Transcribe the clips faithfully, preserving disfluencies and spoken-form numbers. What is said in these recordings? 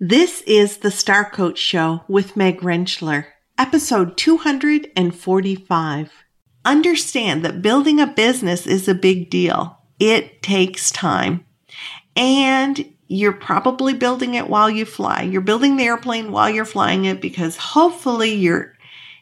This is The Star Coach Show with Meg Rentschler, episode two hundred forty-five. Understand that building a business is a big deal. It takes time. And you're probably building it while you fly. You're building the airplane while you're flying it because hopefully you're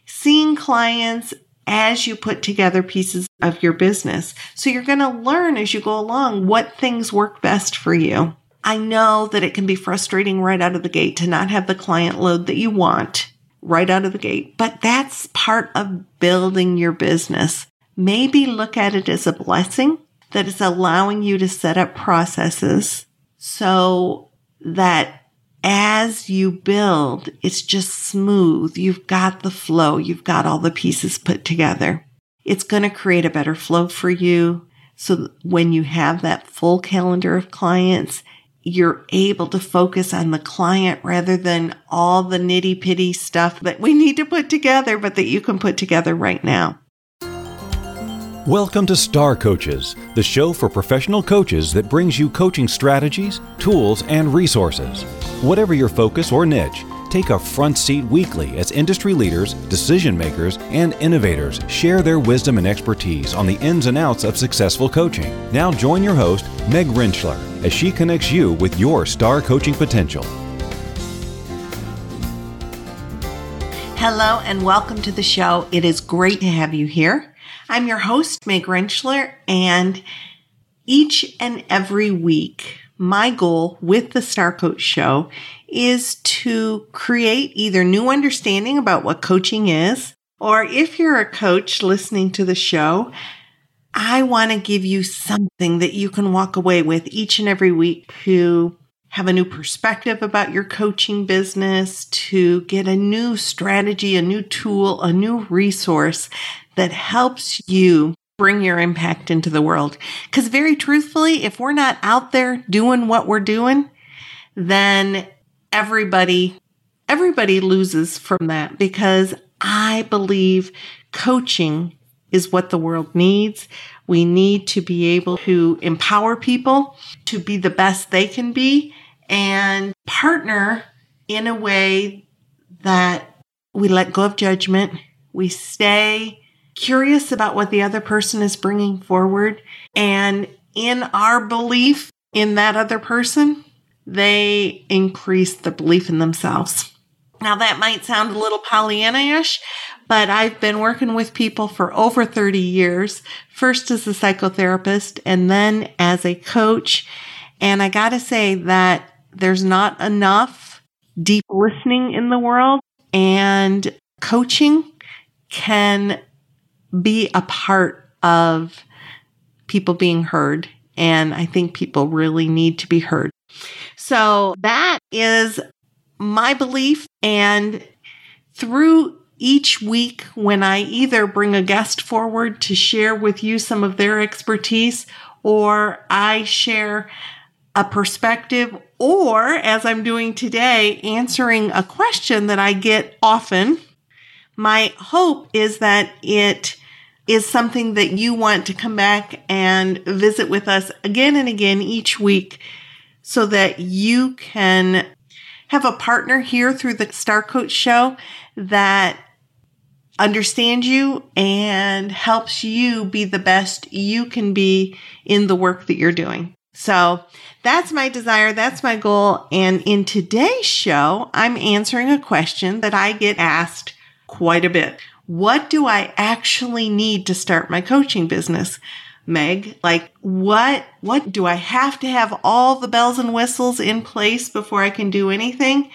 seeing clients as you put together pieces of your business. So you're going to learn as you go along what things work best for you. I know that it can be frustrating right out of the gate to not have the client load that you want right out of the gate, but that's part of building your business. Maybe look at it as a blessing that is allowing you to set up processes so that as you build, it's just smooth. You've got the flow. You've got all the pieces put together. It's going to create a better flow for you. So when you have that full calendar of clients, you're able to focus on the client rather than all the nitty-pitty stuff that we need to put together, but that you can put together right now. Welcome to Star Coaches, the show for professional coaches that brings you coaching strategies, tools, and resources. Whatever your focus or niche, take a front seat weekly as industry leaders, decision makers, and innovators share their wisdom and expertise on the ins and outs of successful coaching. Now join your host, Meg Rentschler, as she connects you with your star coaching potential. Hello and welcome to the show. It is great to have you here. I'm your host, Meg Rentschler, and each and every week, my goal with the Star Coach Show is to create either new understanding about what coaching is, or if you're a coach listening to the show, I want to give you something that you can walk away with each and every week to have a new perspective about your coaching business, to get a new strategy, a new tool, a new resource that helps you bring your impact into the world. Because very truthfully, if we're not out there doing what we're doing, then everybody, everybody loses from that, because I believe coaching is what the world needs. We need to be able to empower people to be the best they can be and partner in a way that we let go of judgment. We stay curious about what the other person is bringing forward, and in our belief in that other person, they increase the belief in themselves. Now that might sound a little Pollyanna-ish, but I've been working with people for over thirty years, first as a psychotherapist and then as a coach. And I got to say that there's not enough deep listening in the world, and coaching can be a part of people being heard. And I think people really need to be heard. So that is my belief. And through each week, when I either bring a guest forward to share with you some of their expertise, or I share a perspective, or as I'm doing today, answering a question that I get often, my hope is that it is something that you want to come back and visit with us again and again each week, so that you can have a partner here through the Star Coach Show that understands you and helps you be the best you can be in the work that you're doing. So that's my desire. That's my goal. And in today's show, I'm answering a question that I get asked quite a bit. What do I actually need to start my coaching business, Meg? Like, what, what do I have to have all the bells and whistles in place before I can do anything?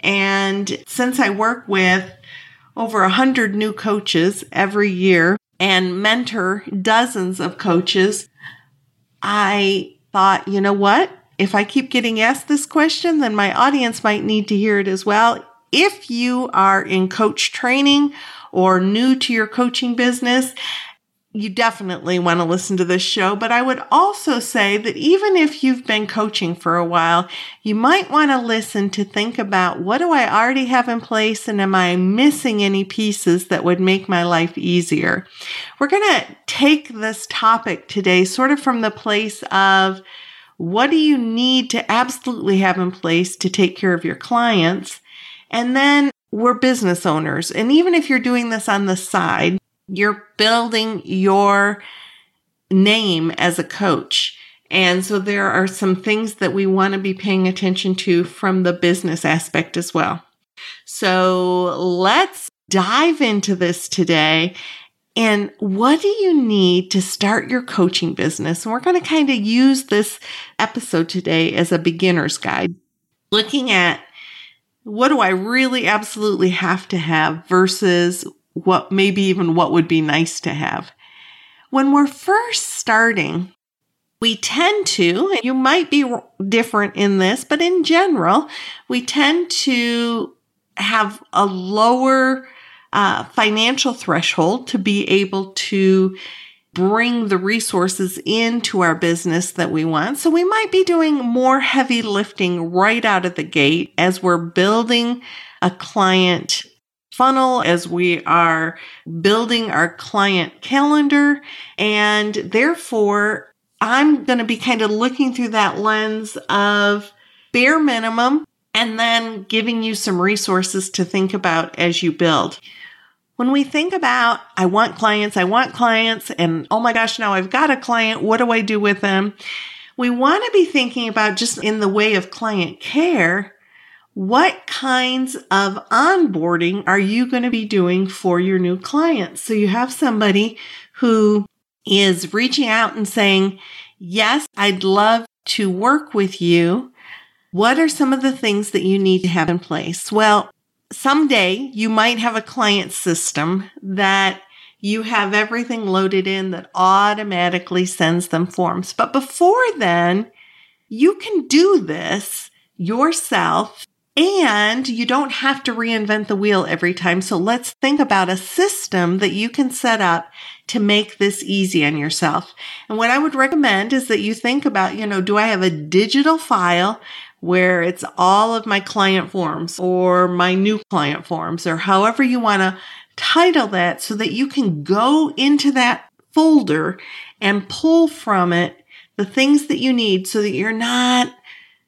And since I work with over a hundred new coaches every year and mentor dozens of coaches, I thought, you know what? If I keep getting asked this question, then my audience might need to hear it as well. If you are in coach training or new to your coaching business, you definitely want to listen to this show. But I would also say that even if you've been coaching for a while, you might want to listen to think about, what do I already have in place, and am I missing any pieces that would make my life easier? We're going to take this topic today sort of from the place of What do you need to absolutely have in place to take care of your clients? And then we're business owners. And even if you're doing this on the side, you're building your name as a coach. And so there are some things that we want to be paying attention to from the business aspect as well. So let's dive into this today. And what do you need to start your coaching business? And we're going to kind of use this episode today as a beginner's guide, looking at what do I really absolutely have to have versus what maybe even what would be nice to have. When we're first starting, we tend to, and you might be different in this, but in general, we tend to have a lower Uh, financial threshold to be able to bring the resources into our business that we want. So we might be doing more heavy lifting right out of the gate as we're building a client funnel, as we are building our client calendar. And therefore, I'm going to be kind of looking through that lens of bare minimum and then giving you some resources to think about as you build. When we think about, I want clients, I want clients, and oh my gosh, now I've got a client, what do I do with them? We want to be thinking about, just in the way of client care, what kinds of onboarding are you going to be doing for your new clients? So you have somebody who is reaching out and saying, yes, I'd love to work with you. What are some of the things that you need to have in place? Well, someday you might have a client system that you have everything loaded in that automatically sends them forms. But before then, you can do this yourself and you don't have to reinvent the wheel every time. So let's think about a system that you can set up to make this easy on yourself. And what I would recommend is that you think about, you know, do I have a digital file where it's all of my client forms or my new client forms or however you want to title that, so that you can go into that folder and pull from it the things that you need so that you're not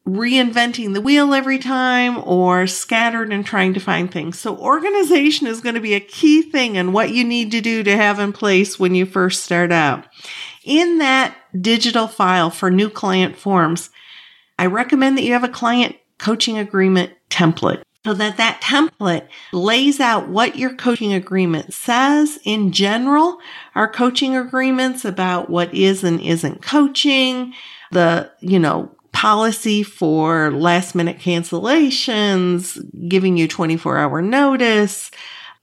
reinventing the wheel every time or scattered and trying to find things. So organization is going to be a key thing in what you need to do to have in place when you first start out. In that digital file for new client forms, I recommend that you have a client coaching agreement template so that that template lays out what your coaching agreement says. In general, our coaching agreements about what is and isn't coaching, the, you know, policy for last minute cancellations, giving you twenty-four hour notice,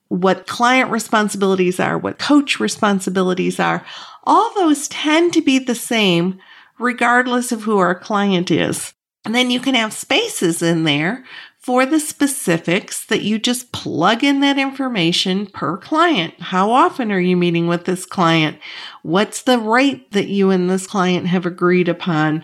what client responsibilities are, what coach responsibilities are, all those tend to be the same regardless of who our client is. And then you can have spaces in there for the specifics that you just plug in that information per client. How often are you meeting with this client? What's the rate that you and this client have agreed upon?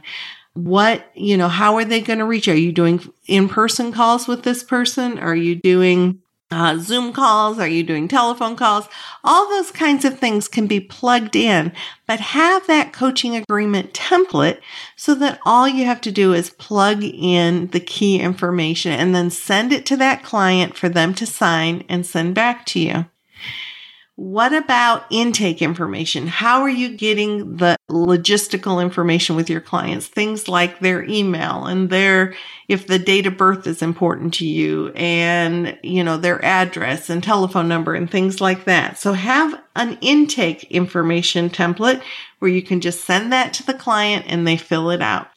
What, you know, how are they going to reach? Are you doing in-person calls with this person? Are you doing Uh, Zoom calls? Are you doing telephone calls? All those kinds of things can be plugged in, but have that coaching agreement template so that all you have to do is plug in the key information and then send it to that client for them to sign and send back to you. What about intake information? How are you getting the logistical information with your clients? Things like their email and their, if the date of birth is important to you, and, you know, their address and telephone number and things like that. So have an intake information template where you can just send that to the client and they fill it out.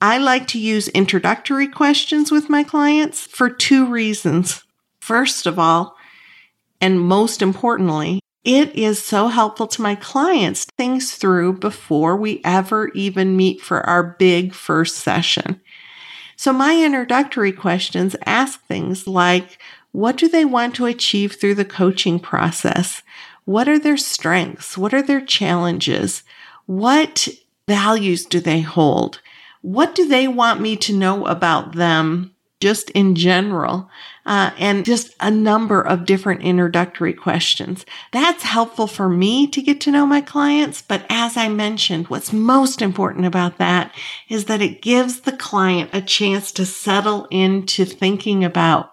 I like to use introductory questions with my clients for two reasons. First of all, and most importantly, it is so helpful to my clients to think things through before we ever even meet for our big first session. So my introductory questions ask things like, what do they want to achieve through the coaching process? What are their strengths? What are their challenges? What values do they hold? What do they want me to know about them? just in general, uh, and just a number of different introductory questions. That's helpful for me to get to know my clients. But as I mentioned, what's most important about that is that it gives the client a chance to settle into thinking about,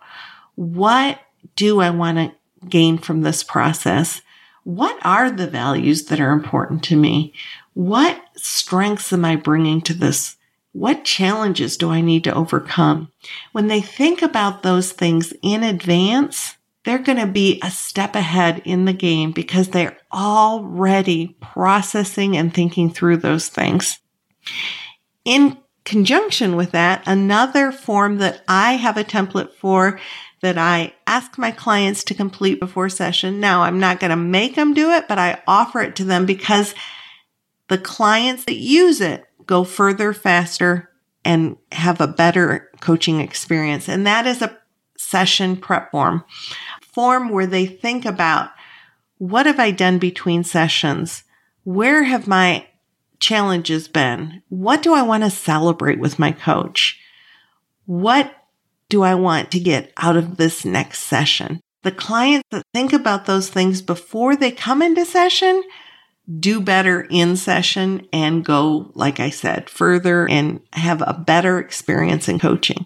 what do I want to gain from this process? What are the values that are important to me? What strengths am I bringing to this? What challenges do I need to overcome? When they think about those things in advance, they're going to be a step ahead in the game because they're already processing and thinking through those things. In conjunction with that, another form that I have a template for that I ask my clients to complete before session. Now, I'm not going to make them do it, but I offer it to them because the clients that use it go further, faster, and have a better coaching experience. And that is a session prep form, form where they think about, what have I done between sessions? Where have my challenges been? What do I want to celebrate with my coach? What do I want to get out of this next session? The clients that think about those things before they come into session do better in session and go, like I said, further and have a better experience in coaching.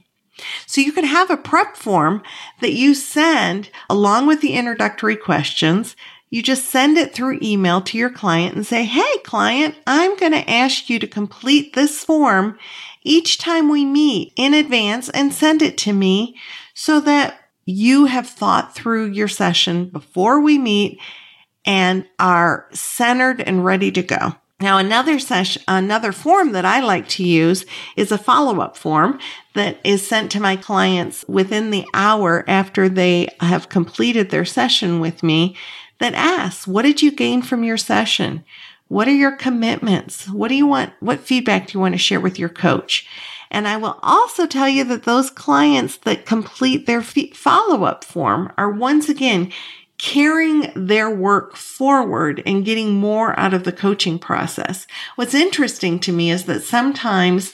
So you can have a prep form that you send along with the introductory questions. You just send it through email to your client and say, hey, client, I'm going to ask you to complete this form each time we meet in advance and send it to me so that you have thought through your session before we meet and are centered and ready to go. Now, another session, another form that I like to use is a follow-up form that is sent to my clients within the hour after they have completed their session with me that asks, what did you gain from your session? What are your commitments? What do you want? What feedback do you want to share with your coach? And I will also tell you that those clients that complete their follow-up form are once again carrying their work forward and getting more out of the coaching process. What's interesting to me is that sometimes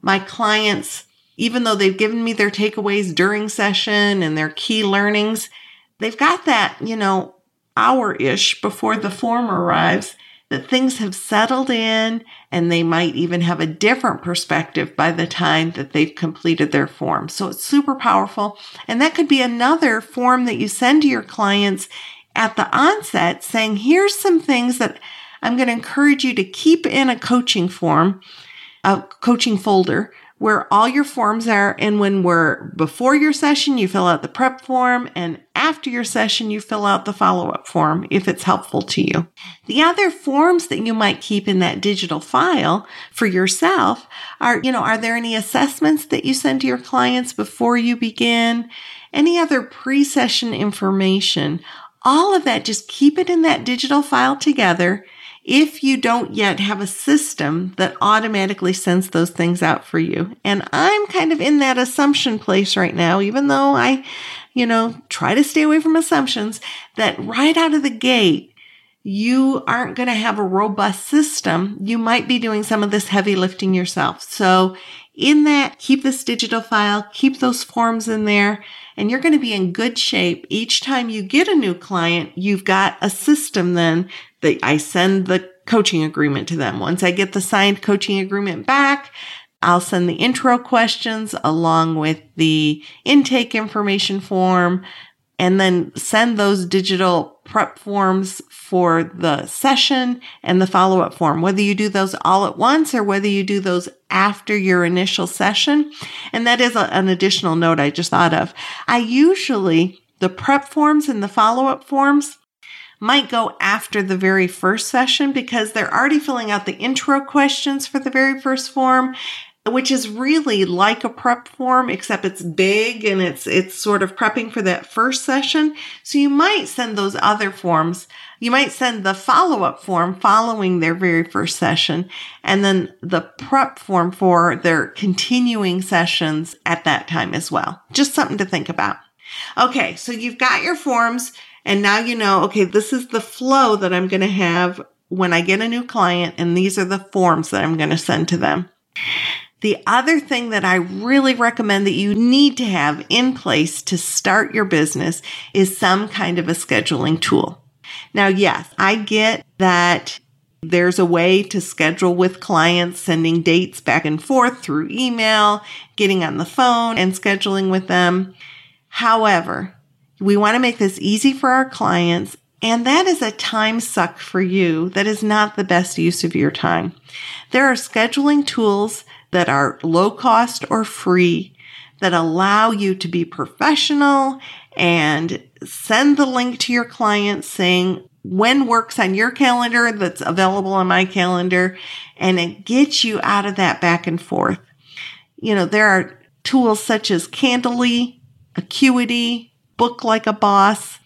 my clients, even though they've given me their takeaways during session and their key learnings, they've got that, you know, hour-ish before the form arrives, that things have settled in and they might even have a different perspective by the time that they've completed their form. So it's super powerful. And that could be another form that you send to your clients at the onset saying, here's some things that I'm going to encourage you to keep in a coaching form, a coaching folder where all your forms are. And when we're before your session, you fill out the prep form, and after your session, you fill out the follow-up form if it's helpful to you. The other forms that you might keep in that digital file for yourself are, you know, are there any assessments that you send to your clients before you begin? Any other pre-session information? All of that, just keep it in that digital file together if you don't yet have a system that automatically sends those things out for you. And I'm kind of in that assumption place right now, even though I, you know, try to stay away from assumptions, that right out of the gate, you aren't going to have a robust system. You might be doing some of this heavy lifting yourself. So in that, keep this digital file, keep those forms in there, and you're going to be in good shape. Each time you get a new client, you've got a system then that I send the coaching agreement to them. Once I get the signed coaching agreement back, I'll send the intro questions along with the intake information form, and then send those digital prep forms for the session and the follow-up form, whether you do those all at once or whether you do those after your initial session. And that is a, an additional note I just thought of. I usually, the prep forms and the follow-up forms might go after the very first session because they're already filling out the intro questions for the very first form, which is really like a prep form, except it's big and it's it's sort of prepping for that first session. So you might send those other forms. You might send the follow-up form following their very first session, and then the prep form for their continuing sessions at that time as well. Just something to think about. Okay, so you've got your forms, and now you know, okay, this is the flow that I'm going to have when I get a new client, and these are the forms that I'm going to send to them. The other thing that I really recommend that you need to have in place to start your business is some kind of a scheduling tool. Now, yes, I get that there's a way to schedule with clients, sending dates back and forth through email, getting on the phone and scheduling with them. However, we want to make this easy for our clients, and that is a time suck for you. That is not the best use of your time. There are scheduling tools that are low cost or free that allow you to be professional and send the link to your clients saying, when works on your calendar that's available on my calendar, and it gets you out of that back and forth. You know, there are tools such as Calendly, Acuity, Book Like a Boss.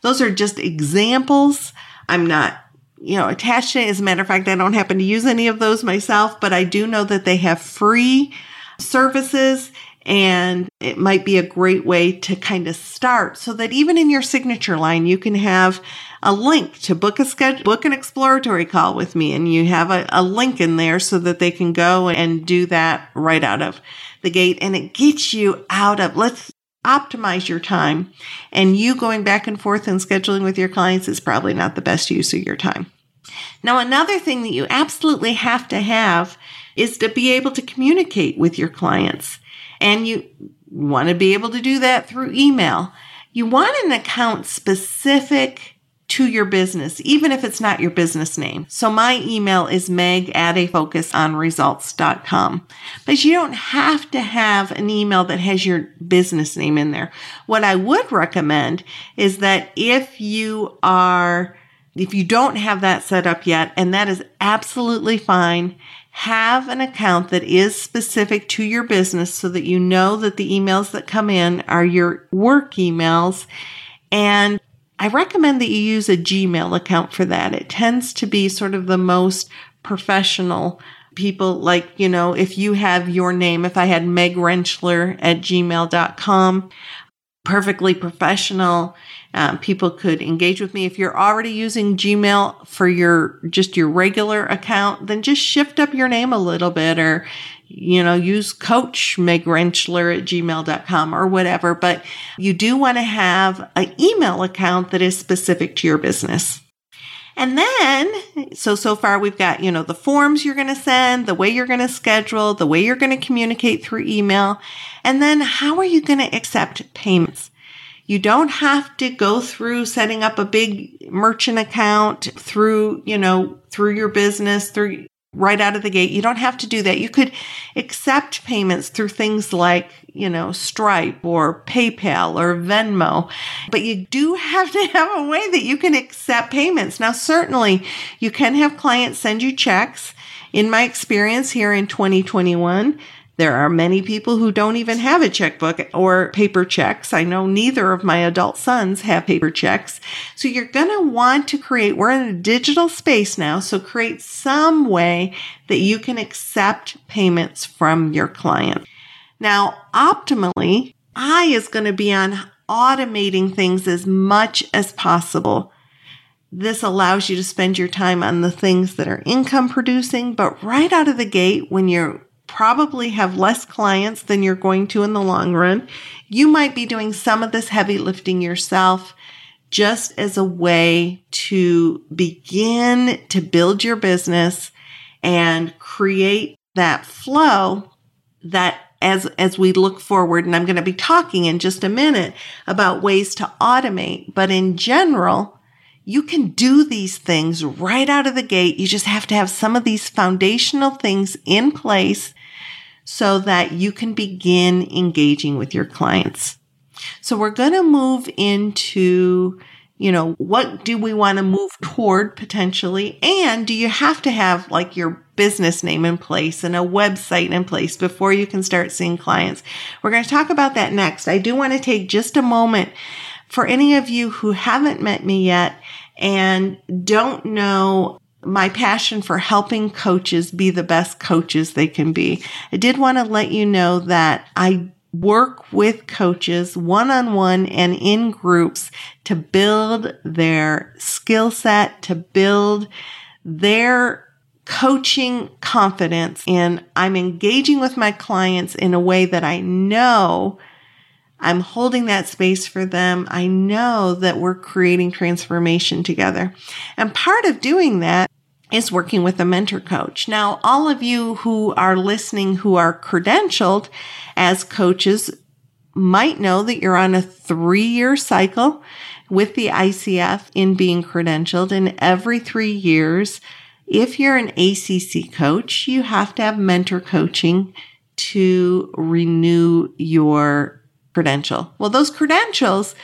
Those are just examples. I'm not, you know, attached to it. As a matter of fact, I don't happen to use any of those myself, but I do know that they have free services, and it might be a great way to kind of start so that even in your signature line, you can have a link to book a schedule, book an exploratory call with me, and you have a, a link in there so that they can go and do that right out of the gate. And it gets you out of, let's optimize your time. And you going back and forth and scheduling with your clients is probably not the best use of your time. Now, another thing that you absolutely have to have is to be able to communicate with your clients. And you want to be able to do that through email. You want an account specific to your business, even if it's not your business name. So my email is meg at a focus on results dot com. But you don't have to have an email that has your business name in there. What I would recommend is that if you are, if you don't have that set up yet, and that is absolutely fine, have an account that is specific to your business so that you know that the emails that come in are your work emails. And I recommend that you use a Gmail account for that. It tends to be sort of the most professional people. Like, you know, if you have your name, if I had Meg Rentschler at gmail dot com, perfectly professional. Um, people could engage with me. If you're already using Gmail for your, just your regular account, then just shift up your name a little bit, or, you know, use Coach Meg Rentschler at gmail dot com or whatever. But you do want to have an email account that is specific to your business. And then, so, so far we've got, you know, the forms you're going to send, the way you're going to schedule, the way you're going to communicate through email. And then how are you going to accept payments? You don't have to go through setting up a big merchant account through, you know, through your business, through right out of the gate. You don't have to do that. You could accept payments through things like, you know, Stripe or PayPal or Venmo, but you do have to have a way that you can accept payments. Now, certainly you can have clients send you checks. In my experience here in twenty twenty-one, there are many people who don't even have a checkbook or paper checks. I know neither of my adult sons have paper checks. So you're going to want to create, we're in a digital space now, so create some way that you can accept payments from your client. Now, optimally, I is going to be on automating things as much as possible. This allows you to spend your time on the things that are income producing, but right out of the gate, when you're probably have less clients than you're going to in the long run, you might be doing some of this heavy lifting yourself just as a way to begin to build your business and create that flow that as, as we look forward, and I'm going to be talking in just a minute about ways to automate, but in general, you can do these things right out of the gate. You just have to have some of these foundational things in place so that you can begin engaging with your clients. So we're going to move into, you know, what do we want to move toward potentially? And do you have to have like your business name in place and a website in place before you can start seeing clients? We're going to talk about that next. I do want to take just a moment for any of you who haven't met me yet and don't know my passion for helping coaches be the best coaches they can be, I did want to let you know that I work with coaches one-on-one and in groups to build their skill set, to build their coaching confidence, and I'm engaging with my clients in a way that I know I'm holding that space for them. I know that we're creating transformation together. And part of doing that is working with a mentor coach. Now, all of you who are listening who are credentialed as coaches might know that you're on a three-year cycle with the I C F in being credentialed. And every three years, if you're an A C C coach, you have to have mentor coaching to renew your credential. Well, those credentials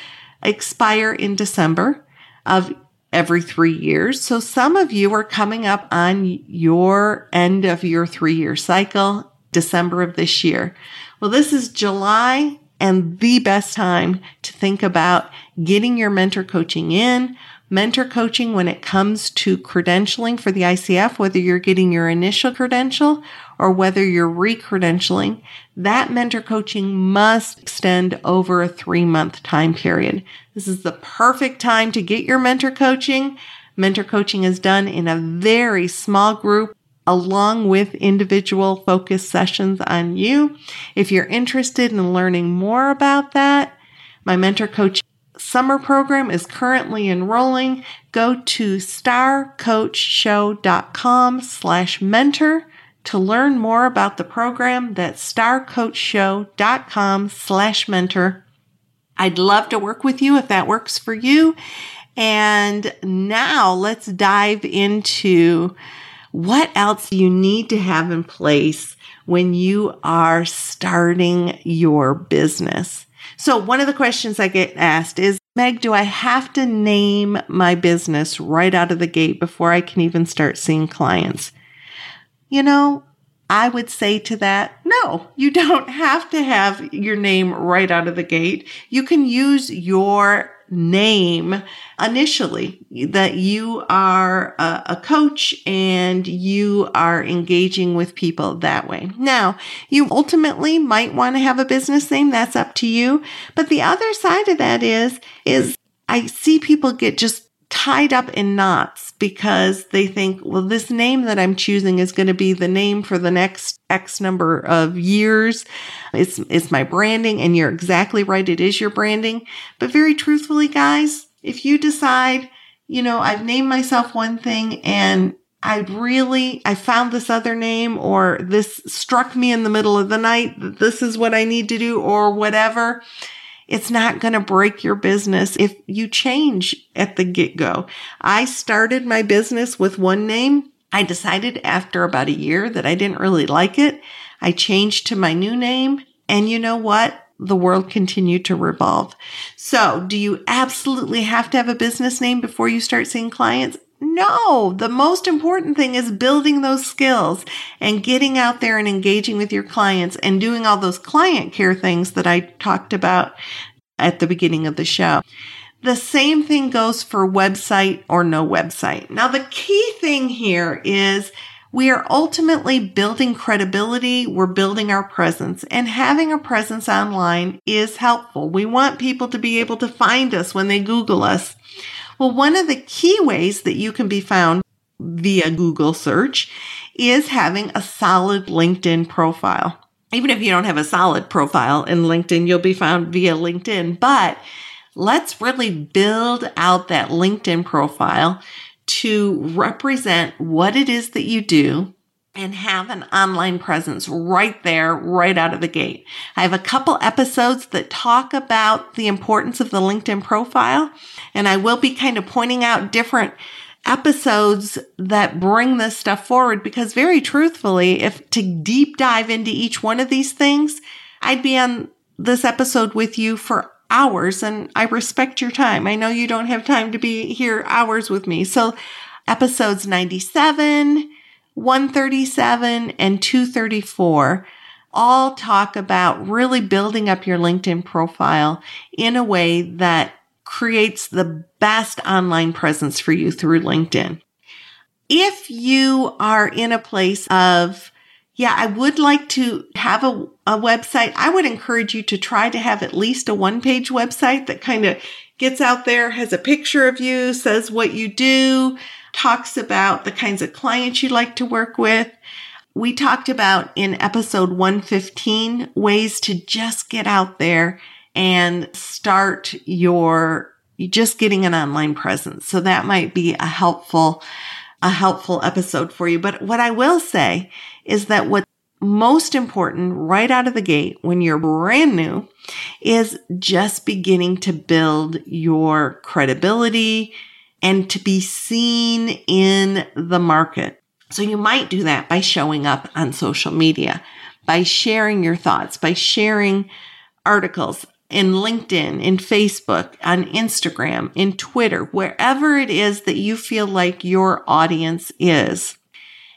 expire in December of every three years. So some of you are coming up on your end of your three-year cycle, December of this year. Well, this is July and the best time to think about getting your mentor coaching in. Mentor coaching, when it comes to credentialing for the I C F, whether you're getting your initial credential or whether you're re-credentialing, that mentor coaching must extend over a three-month time period. This is the perfect time to get your mentor coaching. Mentor coaching is done in a very small group along with individual focused sessions on you. If you're interested in learning more about that, my mentor coaching summer program is currently enrolling. Go to starcoachshow.com slash mentor to learn more about the program. That's starcoachshow.com slash mentor. I'd love to work with you if that works for you. And now let's dive into what else you need to have in place when you are starting your business. So one of the questions I get asked is, Meg, do I have to name my business right out of the gate before I can even start seeing clients? You know, I would say to that, no, you don't have to have your name right out of the gate. You can use your name initially, that you are a coach and you are engaging with people that way. Now, you ultimately might want to have a business name. That's up to you. But the other side of that is, is I see people get just tied up in knots because they think, well, this name that I'm choosing is going to be the name for the next X number of years. It's, it's my branding, and you're exactly right. It is your branding. But very truthfully, guys, if you decide, you know, I've named myself one thing and I really, I found this other name, or this struck me in the middle of the night that this is what I need to do, or whatever, it's not going to break your business if you change at the get-go. I started my business with one name. I decided after about a year that I didn't really like it. I changed to my new name. And you know what? The world continued to revolve. So do you absolutely have to have a business name before you start seeing clients? No, the most important thing is building those skills and getting out there and engaging with your clients and doing all those client care things that I talked about at the beginning of the show. The same thing goes for website or no website. Now, the key thing here is we are ultimately building credibility. We're building our presence, and having a presence online is helpful. We want people to be able to find us when they Google us. Well, one of the key ways that you can be found via Google search is having a solid LinkedIn profile. Even if you don't have a solid profile in LinkedIn, you'll be found via LinkedIn. But let's really build out that LinkedIn profile to represent what it is that you do and have an online presence right there, right out of the gate. I have a couple episodes that talk about the importance of the LinkedIn profile, and I will be kind of pointing out different episodes that bring this stuff forward, because very truthfully, if to deep dive into each one of these things, I'd be on this episode with you for hours, and I respect your time. I know you don't have time to be here hours with me. So episodes ninety-seven, one thirty-seven and two thirty-four all talk about really building up your LinkedIn profile in a way that creates the best online presence for you through LinkedIn. If you are in a place of, yeah, I would like to have a, a website. I would encourage you to try to have at least a one-page website that kind of gets out there, has a picture of you, says what you do, talks about the kinds of clients you like to work with. We talked about in episode one fifteen ways to just get out there and start your just getting an online presence. So that might be a helpful, a helpful episode for you. But what I will say is that what's most important right out of the gate when you're brand new is just beginning to build your credibility and to be seen in the market. So you might do that by showing up on social media, by sharing your thoughts, by sharing articles in LinkedIn, in Facebook, on Instagram, in Twitter, wherever it is that you feel like your audience is.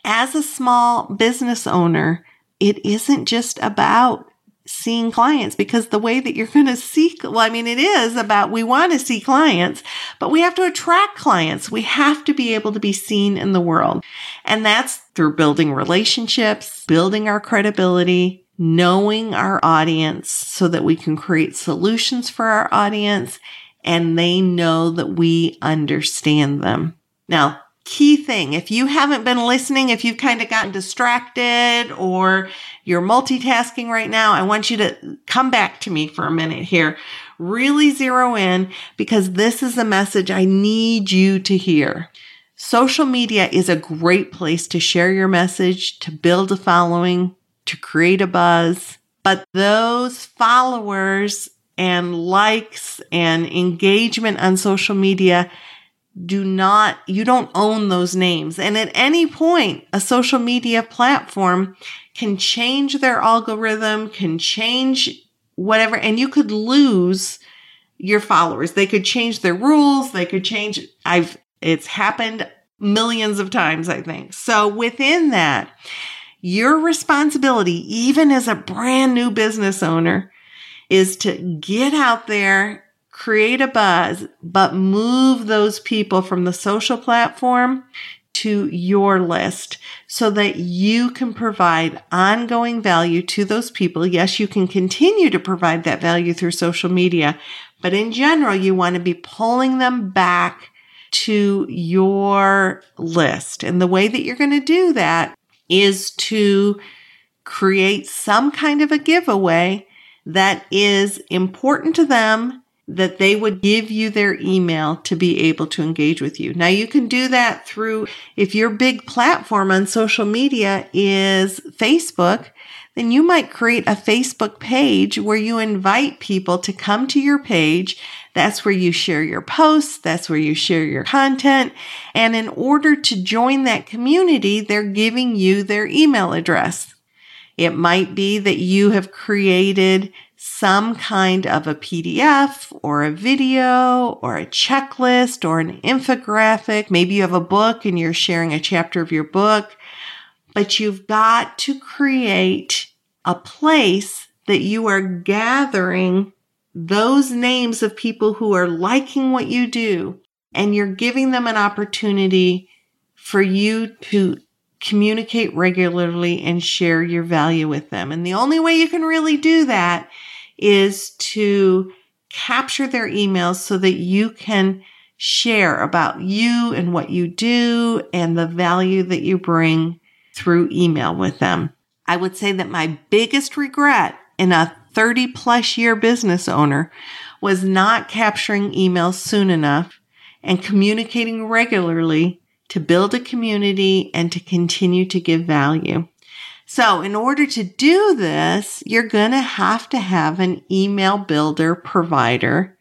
As a small business owner, it isn't just about seeing clients, because the way that you're going to see, well, I mean, it is about, we want to see clients, but we have to attract clients. We have to be able to be seen in the world. And that's through building relationships, building our credibility, knowing our audience so that we can create solutions for our audience and they know that we understand them. Now, key thing, if you haven't been listening, if you've kind of gotten distracted or you're multitasking right now, I want you to come back to me for a minute here. Really zero in, because this is a message I need you to hear. Social media is a great place to share your message, to build a following, to create a buzz, but those followers and likes and engagement on social media do not, you don't own those names. And at any point, a social media platform can change their algorithm, can change whatever, and you could lose your followers. They could change their rules. They could change. I've, it's happened millions of times, I think. So within that, your responsibility, even as a brand new business owner, is to get out there, create a buzz, but move those people from the social platform to your list so that you can provide ongoing value to those people. Yes, you can continue to provide that value through social media, but in general, you want to be pulling them back to your list. And the way that you're going to do that is to create some kind of a giveaway that is important to them, that they would give you their email to be able to engage with you. Now, you can do that through, if your big platform on social media is Facebook, then you might create a Facebook page where you invite people to come to your page. That's where you share your posts. That's where you share your content. And in order to join that community, they're giving you their email address. It might be that you have created some kind of a P D F or a video or a checklist or an infographic. Maybe you have a book and you're sharing a chapter of your book. But you've got to create a place that you are gathering those names of people who are liking what you do, and you're giving them an opportunity for you to communicate regularly and share your value with them. And the only way you can really do that is to capture their emails so that you can share about you and what you do and the value that you bring through email with them. I would say that my biggest regret in a thirty plus year business owner was not capturing emails soon enough and communicating regularly to build a community and to continue to give value. So in order to do this, you're going to have to have an email builder provider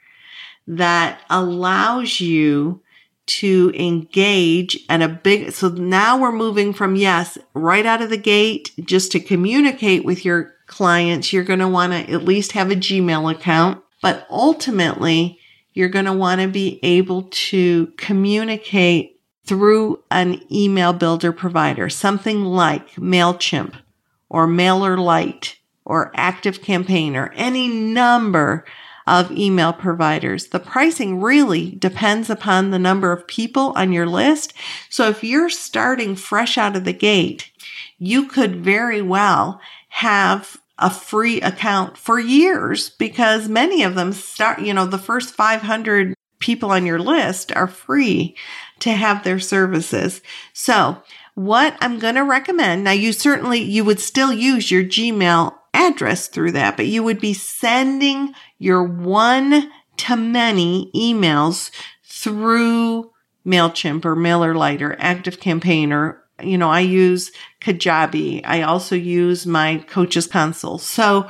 that allows you to engage at a big, so now we're moving from, yes, right out of the gate, just to communicate with your clients, you're going to want to at least have a Gmail account, but ultimately you're going to want to be able to communicate through an email builder provider, something like MailChimp or MailerLite or ActiveCampaign or any number of email providers. The pricing really depends upon the number of people on your list. So if you're starting fresh out of the gate, you could very well have a free account for years, because many of them start, you know, the first five hundred people on your list are free to have their services. So what I'm going to recommend, now you certainly, you would still use your Gmail address through that, but you would be sending your one-to-many emails through MailChimp or MailerLite or ActiveCampaign, or, you know, I use Kajabi. I also use my coach's console. So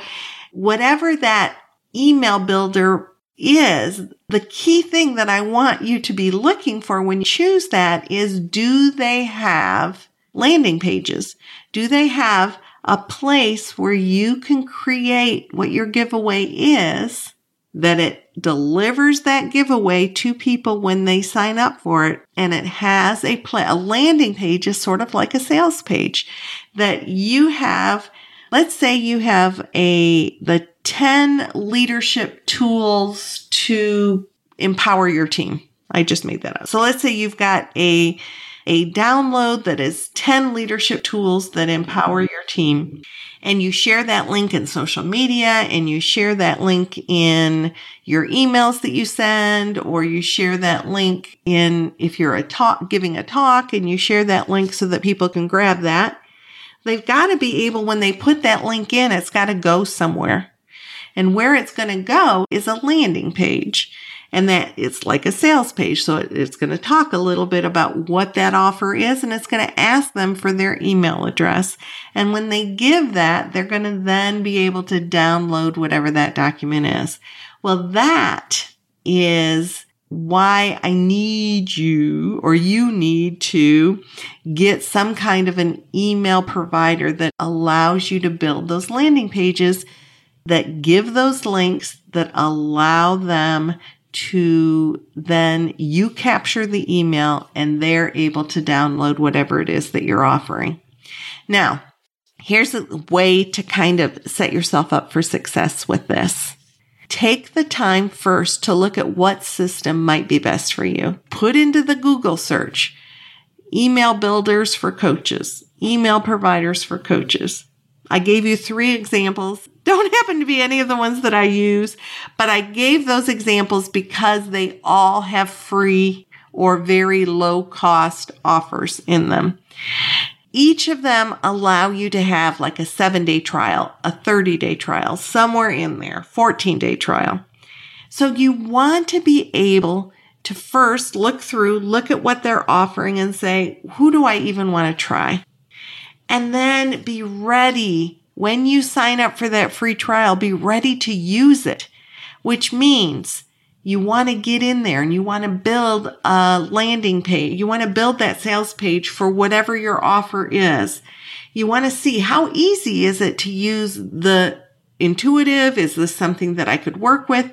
whatever that email builder is, the key thing that I want you to be looking for when you choose that is, do they have landing pages? Do they have a place where you can create what your giveaway is, that it delivers that giveaway to people when they sign up for it, and it has a pla- a landing page is sort of like a sales page that you have. Let's say you have a the ten leadership tools to empower your team. I just made that up. So let's say you've got a a download that is ten leadership tools that empower your team, and you share that link in social media, and you share that link in your emails that you send, or you share that link in, if you're a talk, giving a talk, and you share that link so that people can grab that. They've got to be able, when they put that link in, it's got to go somewhere. And where it's going to go is a landing page. And that it's like a sales page. So it, it's going to talk a little bit about what that offer is, and it's going to ask them for their email address. And when they give that, they're going to then be able to download whatever that document is. Well, that is why I need you, or you need to get some kind of an email provider that allows you to build those landing pages that give those links that allow them to then you capture the email and they're able to download whatever it is that you're offering. Now, here's a way to kind of set yourself up for success with this. Take the time first to look at what system might be best for you. Put into the Google search, email builders for coaches, email providers for coaches. I gave you three examples. Don't happen to be any of the ones that I use, but I gave those examples because they all have free or very low cost offers in them. Each of them allow you to have like a seven-day trial, a thirty-day trial, somewhere in there, fourteen-day trial. So you want to be able to first look through, look at what they're offering and say, who do I even want to try? And then be ready, when you sign up for that free trial, be ready to use it, which means you want to get in there and you want to build a landing page. You want to build that sales page for whatever your offer is. You want to see, how easy is it to use the intuitive? Is this something that I could work with?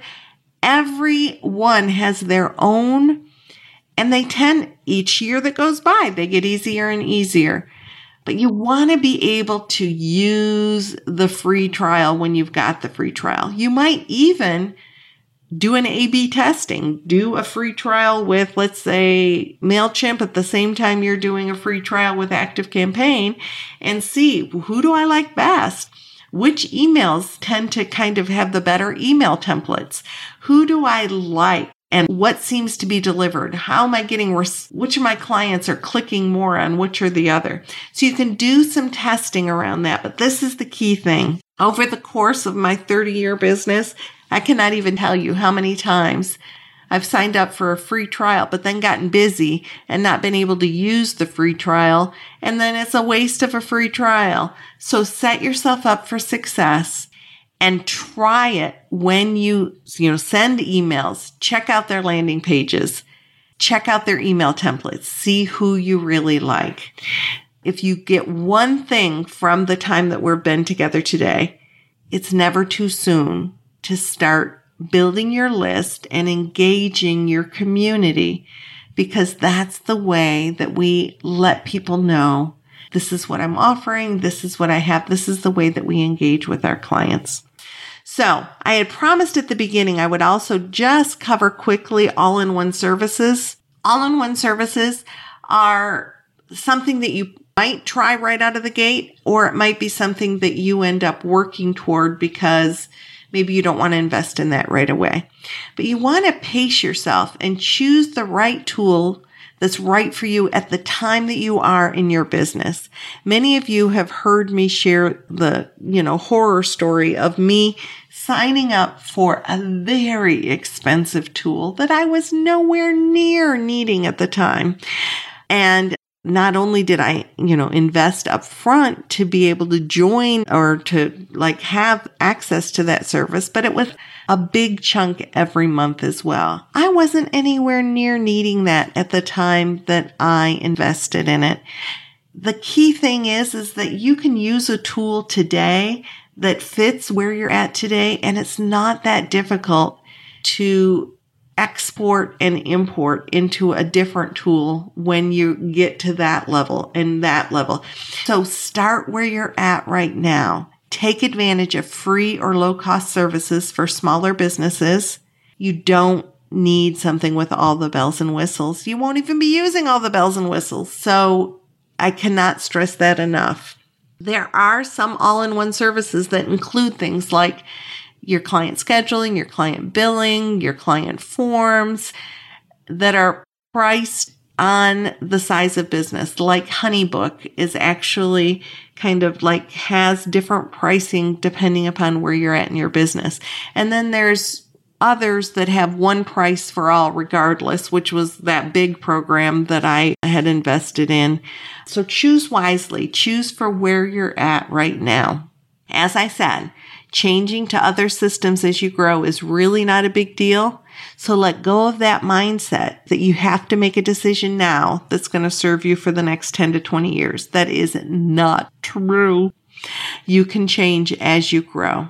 Everyone has their own, and they tend, each year that goes by, they get easier and easier. But you want to be able to use the free trial when you've got the free trial. You might even do an A B testing. Do a free trial with, let's say, MailChimp at the same time you're doing a free trial with ActiveCampaign, and see, who do I like best? Which emails tend to kind of have the better email templates? Who do I like? And what seems to be delivered? How am I getting, res- which of my clients are clicking more on which or the other? So you can do some testing around that. But this is the key thing. Over the course of my thirty-year business, I cannot even tell you how many times I've signed up for a free trial, but then gotten busy and not been able to use the free trial. And then it's a waste of a free trial. So set yourself up for success. And try it when you, you know, send emails, check out their landing pages, check out their email templates, see who you really like. If you get one thing from the time that we've been together today, it's never too soon to start building your list and engaging your community, because that's the way that we let people know, this is what I'm offering, this is what I have, this is the way that we engage with our clients. So I had promised at the beginning I would also just cover quickly all-in-one services. All-in-one services are something that you might try right out of the gate, or it might be something that you end up working toward because maybe you don't want to invest in that right away. But you want to pace yourself and choose the right tool that's right for you at the time that you are in your business. Many of you have heard me share the, you know, horror story of me signing up for a very expensive tool that I was nowhere near needing at the time. And not only did I, you know, invest up front to be able to join or to like have access to that service, but it was a big chunk every month as well. I wasn't anywhere near needing that at the time that I invested in it. The key thing is, is that you can use a tool today that fits where you're at today, and it's not that difficult to export and import into a different tool when you get to that level and that level. So start where you're at right now. Take advantage of free or low-cost services for smaller businesses. You don't need something with all the bells and whistles. You won't even be using all the bells and whistles. So I cannot stress that enough. There are some all-in-one services that include things like your client scheduling, your client billing, your client forms that are priced on the size of business. Like HoneyBook is actually kind of like has different pricing depending upon where you're at in your business. And then there's others that have one price for all regardless, which was that big program that I had invested in. So choose wisely. Choose for where you're at right now. As I said, changing to other systems as you grow is really not a big deal. So let go of that mindset that you have to make a decision now that's going to serve you for the next ten to twenty years. That is not true. You can change as you grow.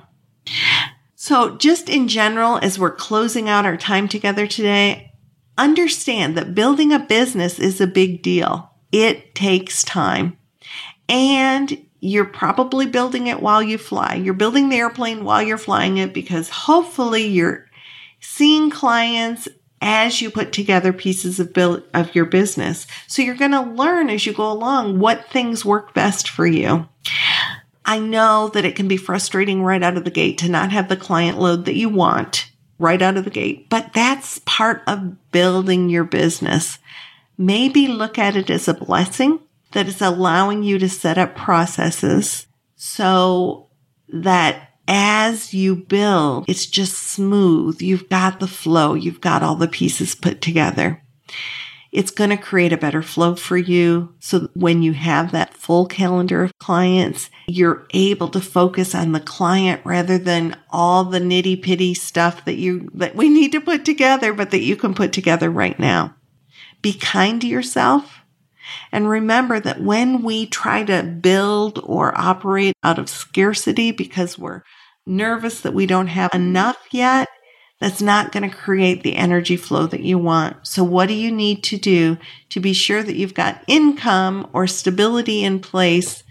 So just in general, as we're closing out our time together today, understand that building a business is a big deal. It takes time. And you're probably building it while you fly. You're building the airplane while you're flying it, because hopefully you're seeing clients as you put together pieces of build, of your business. So you're going to learn as you go along what things work best for you. I know that it can be frustrating right out of the gate to not have the client load that you want right out of the gate, but that's part of building your business. Maybe look at it as a blessing that is allowing you to set up processes so that as you build, it's just smooth. You've got the flow. You've got all the pieces put together. It's going to create a better flow for you. So that when you have that full calendar of clients, you're able to focus on the client rather than all the nitty pitty stuff that you, that we need to put together, but that you can put together right now. Be kind to yourself. And remember that when we try to build or operate out of scarcity because we're nervous that we don't have enough yet, that's not going to create the energy flow that you want. So what do you need to do to be sure that you've got income or stability in place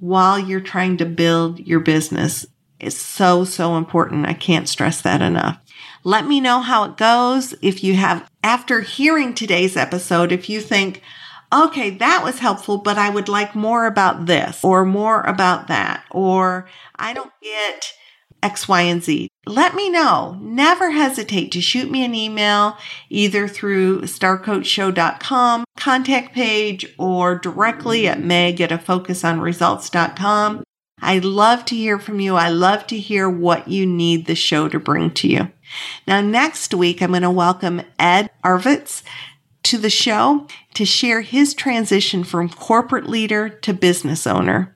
while you're trying to build your business? It's so, so important. I can't stress that enough. Let me know how it goes. If you have, after hearing today's episode, if you think, okay, that was helpful, but I would like more about this or more about that, or I don't get X, Y, and Z. Let me know. Never hesitate to shoot me an email either through star coach show dot com contact page or directly at meg at a focus on results dot com. I love to hear from you. I love to hear what you need the show to bring to you. Now, next week, I'm going to welcome Ed Arvitz to the show to share his transition from corporate leader to business owner.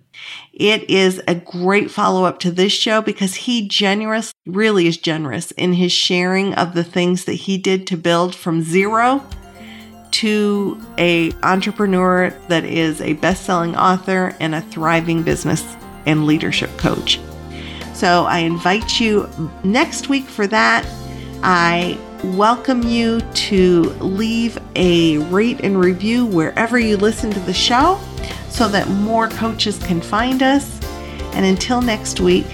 It is a great follow-up to this show because he generous, really is generous in his sharing of the things that he did to build from zero to a entrepreneur that is a best-selling author and a thriving business and leadership coach. So I invite you next week for that. I welcome you to leave a rate and review wherever you listen to the show so that more coaches can find us. And until next week,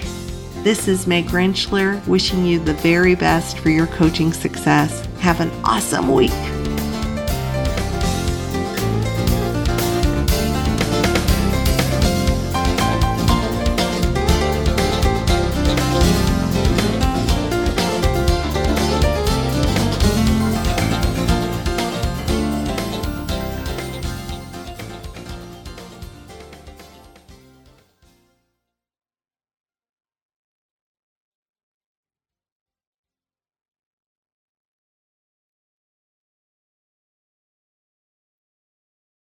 this is Meg Rentschler wishing you the very best for your coaching success. Have an awesome week.